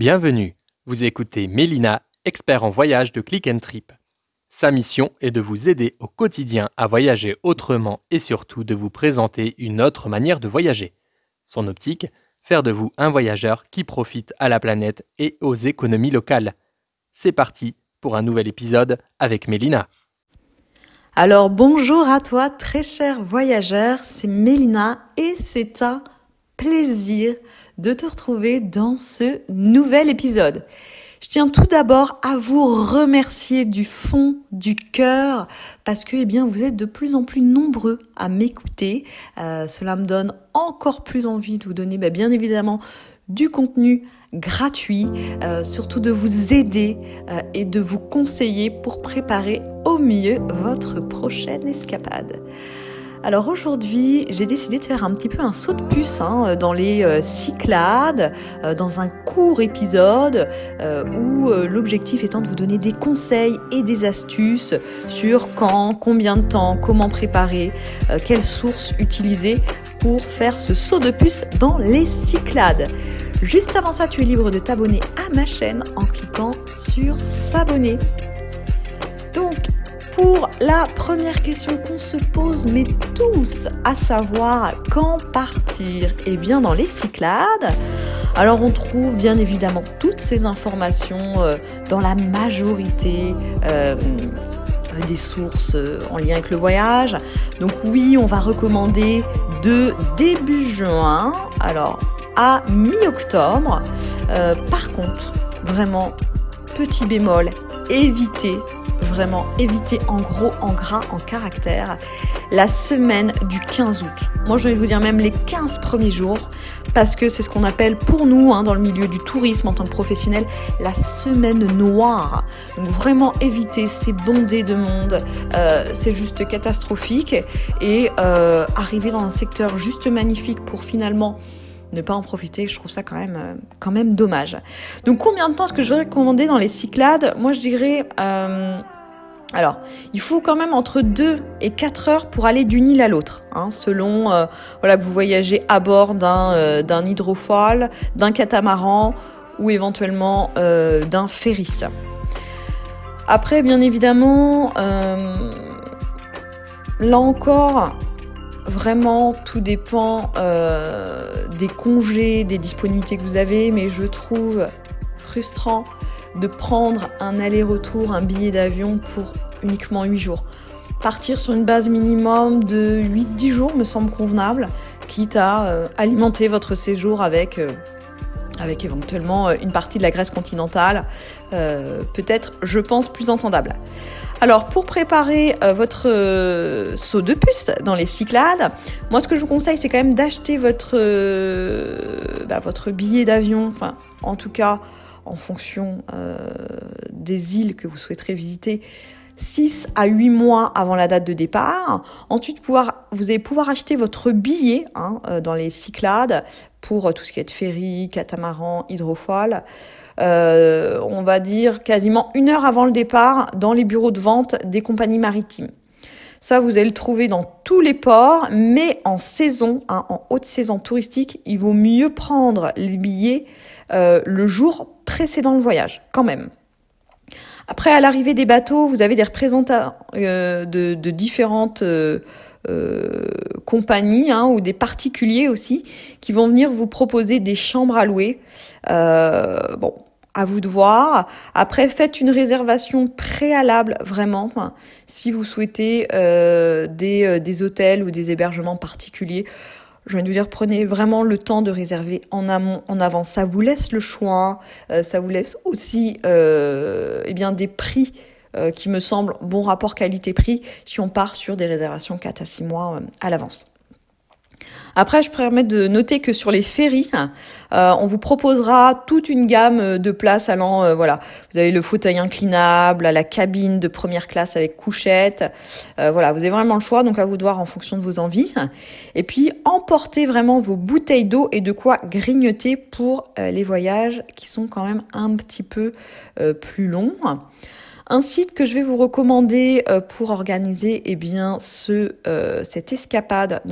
Bienvenue, vous écoutez Mélina, expert en voyage de Click and Trip. Sa mission est de vous aider au quotidien à voyager autrement et surtout de vous présenter une autre manière de voyager. Son optique, faire de vous un voyageur qui profite à la planète et aux économies locales. C'est parti pour un nouvel épisode avec Mélina. Alors bonjour à toi très cher voyageur, c'est Mélina et c'est un plaisir de te retrouver dans ce nouvel épisode. Je tiens tout d'abord à vous remercier du fond du cœur parce que vous êtes de plus en plus nombreux à m'écouter. Cela me donne encore plus envie de vous donner bien évidemment du contenu gratuit, surtout de vous aider et de vous conseiller pour préparer au mieux votre prochaine escapade. Alors aujourd'hui, j'ai décidé de faire un petit peu un saut de puce dans les Cyclades, dans un court épisode où l'objectif étant de vous donner des conseils et des astuces sur quand, combien de temps, comment préparer, quelles sources utiliser pour faire ce saut de puce dans les Cyclades. Juste avant ça, tu es libre de t'abonner à ma chaîne en cliquant sur s'abonner. Donc, pour la première question qu'on se pose, mais tous, à savoir quand partir, dans les Cyclades. Alors on trouve bien évidemment toutes ces informations dans la majorité des sources en lien avec le voyage. Donc oui, on va recommander de début juin, à mi-octobre. Par contre, vraiment, petit bémol, évitez en gros, en gras, en caractère, la semaine du 15 août. Moi, je vais vous dire même les 15 premiers jours, parce que c'est ce qu'on appelle pour nous, dans le milieu du tourisme en tant que professionnel, la semaine noire. Donc vraiment évitez, c'est bondé de monde, c'est juste catastrophique. Et arriver dans un secteur juste magnifique pour finalement ne pas en profiter, je trouve ça quand même dommage. Donc combien de temps est-ce que je vais recommander dans les Cyclades ? Moi, je dirais... il faut quand même entre 2 et 4 heures pour aller d'une île à l'autre, selon que vous voyagez à bord d'un hydrofoil, d'un catamaran ou éventuellement d'un ferry. Après, bien évidemment, là encore, vraiment, tout dépend des congés, des disponibilités que vous avez, mais je trouve frustrant de prendre un aller-retour, un billet d'avion pour uniquement 8 jours. Partir sur une base minimum de 8-10 jours me semble convenable, quitte à alimenter votre séjour avec éventuellement une partie de la Grèce continentale, peut-être, je pense, plus entendable. Alors, pour préparer votre saut de puce dans les Cyclades, moi, ce que je vous conseille, c'est quand même d'acheter votre billet d'avion, en tout cas, en fonction des îles que vous souhaiterez visiter, 6 à 8 mois avant la date de départ. Ensuite, vous allez pouvoir acheter votre billet dans les Cyclades pour tout ce qui est de ferry, catamaran, hydrofoil. On va dire quasiment une heure avant le départ dans les bureaux de vente des compagnies maritimes. Ça, vous allez le trouver dans tous les ports, mais en saison, en haute saison touristique, il vaut mieux prendre les billets le jour précédent le voyage, quand même. Après, à l'arrivée des bateaux, vous avez des représentants de différentes compagnies ou des particuliers aussi qui vont venir vous proposer des chambres à louer. À vous de voir. Après, faites une réservation préalable, vraiment, si vous souhaitez des hôtels ou des hébergements particuliers. Je viens de vous dire, prenez vraiment le temps de réserver en amont, en avance. Ça vous laisse le choix, ça vous laisse aussi des prix qui me semblent bon rapport qualité-prix si on part sur des réservations 4 à 6 mois à l'avance. Après, je permets de noter que sur les ferries, on vous proposera toute une gamme de places allant, vous avez le fauteuil inclinable, à la cabine de première classe avec couchette, vous avez vraiment le choix, donc à vous de voir en fonction de vos envies. Et puis, emportez vraiment vos bouteilles d'eau et de quoi grignoter pour les voyages qui sont quand même un petit peu plus longs. Un site que je vais vous recommander pour organiser cette escapade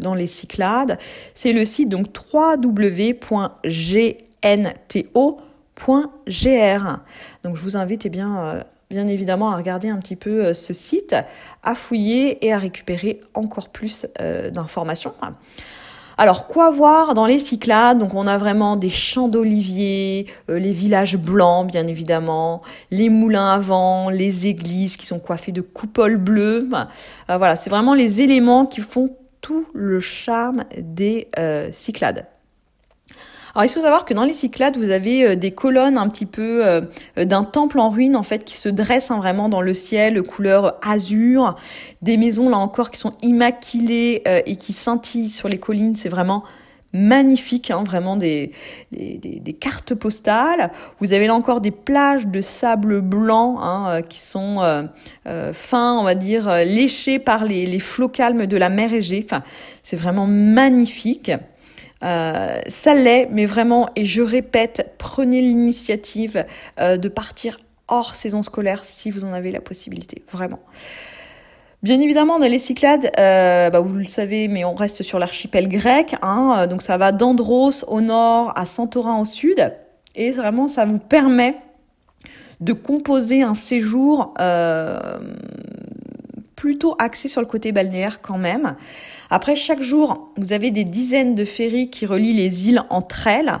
dans les Cyclades, c'est le site donc www.gnto.gr. gnto.gr. Donc je vous invite bien évidemment à regarder un petit peu ce site, à fouiller et à récupérer encore plus d'informations. Alors, quoi voir dans les Cyclades? Donc, on a vraiment des champs d'oliviers, les villages blancs, bien évidemment, les moulins à vent, les églises qui sont coiffées de coupoles bleues. Voilà, c'est vraiment les éléments qui font tout le charme des Cyclades. Alors, il faut savoir que dans les Cyclades, vous avez des colonnes un petit peu d'un temple en ruine, en fait, qui se dressent vraiment dans le ciel, couleur azur. Des maisons, là encore, qui sont immaculées et qui scintillent sur les collines. C'est vraiment magnifique, hein, vraiment des cartes postales. Vous avez là encore des plages de sable blanc qui sont fins, on va dire, léchées par les flots calmes de la mer Égée. Enfin, c'est vraiment magnifique. Ça l'est, mais vraiment, et je répète, prenez l'initiative de partir hors saison scolaire si vous en avez la possibilité, vraiment. Bien évidemment, dans les Cyclades, vous le savez, mais on reste sur l'archipel grec, donc ça va d'Andros au nord à Santorin au sud, et vraiment, ça vous permet de composer un séjour plutôt axé sur le côté balnéaire quand même. Après, chaque jour, vous avez des dizaines de ferries qui relient les îles entre elles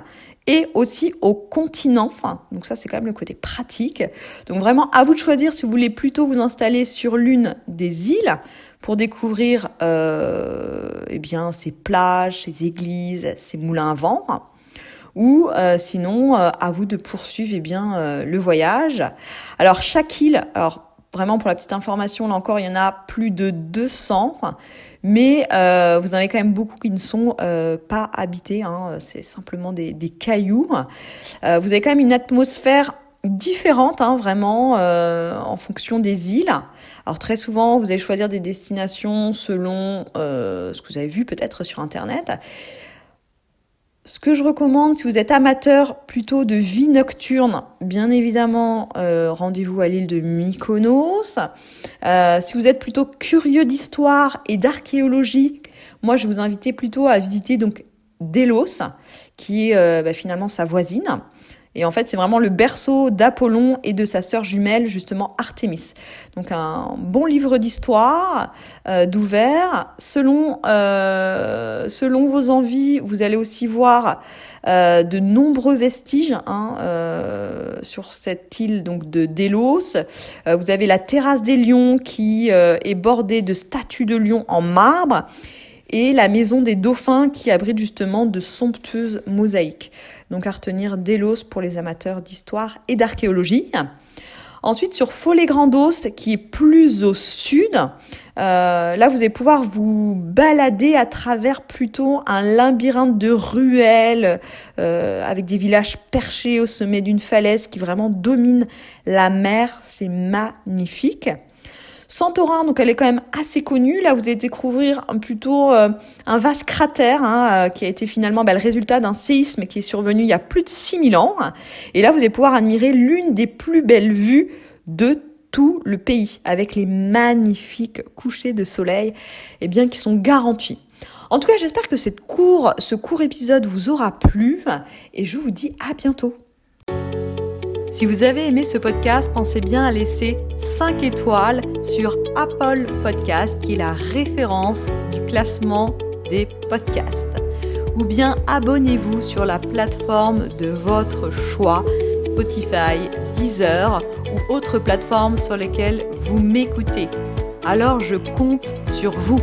et aussi au continent. Enfin, donc ça, c'est quand même le côté pratique. Donc vraiment, à vous de choisir si vous voulez plutôt vous installer sur l'une des îles pour découvrir ces plages, ces églises, ces moulins à vent. Ou sinon, à vous de poursuivre le voyage. Alors, chaque île... Vraiment, pour la petite information, là encore, il y en a plus de 200, mais vous en avez quand même beaucoup qui ne sont pas habités. C'est simplement des cailloux. Vous avez quand même une atmosphère différente, vraiment, en fonction des îles. Alors, très souvent, vous allez choisir des destinations selon ce que vous avez vu peut-être sur Internet. Ce que je recommande, si vous êtes amateur plutôt de vie nocturne, bien évidemment, rendez-vous à l'île de Mykonos. Si vous êtes plutôt curieux d'histoire et d'archéologie, moi, je vous invite plutôt à visiter donc Delos, qui est finalement sa voisine. Et en fait, c'est vraiment le berceau d'Apollon et de sa sœur jumelle, justement Artémis. Donc, un bon livre d'histoire d'ouvert. Selon vos envies, vous allez aussi voir de nombreux vestiges sur cette île donc de Delos. Vous avez la terrasse des lions qui est bordée de statues de lions en marbre et la maison des dauphins qui abrite justement de somptueuses mosaïques. Donc à retenir Delos pour les amateurs d'histoire et d'archéologie. Ensuite, sur Folégrandos, qui est plus au sud, là, vous allez pouvoir vous balader à travers plutôt un labyrinthe de ruelles avec des villages perchés au sommet d'une falaise qui vraiment domine la mer. C'est magnifique. Santorin, donc elle est quand même assez connue. Là, vous allez découvrir plutôt un vaste cratère qui a été finalement le résultat d'un séisme qui est survenu il y a plus de 6000 ans. Et là, vous allez pouvoir admirer l'une des plus belles vues de tout le pays avec les magnifiques couchers de soleil qui sont garantis. En tout cas, j'espère que ce court épisode vous aura plu et je vous dis à bientôt. Si vous avez aimé ce podcast, pensez bien à laisser 5 étoiles sur Apple Podcasts, qui est la référence du classement des podcasts. Ou bien abonnez-vous sur la plateforme de votre choix, Spotify, Deezer ou autres plateformes sur lesquelles vous m'écoutez. Alors je compte sur vous.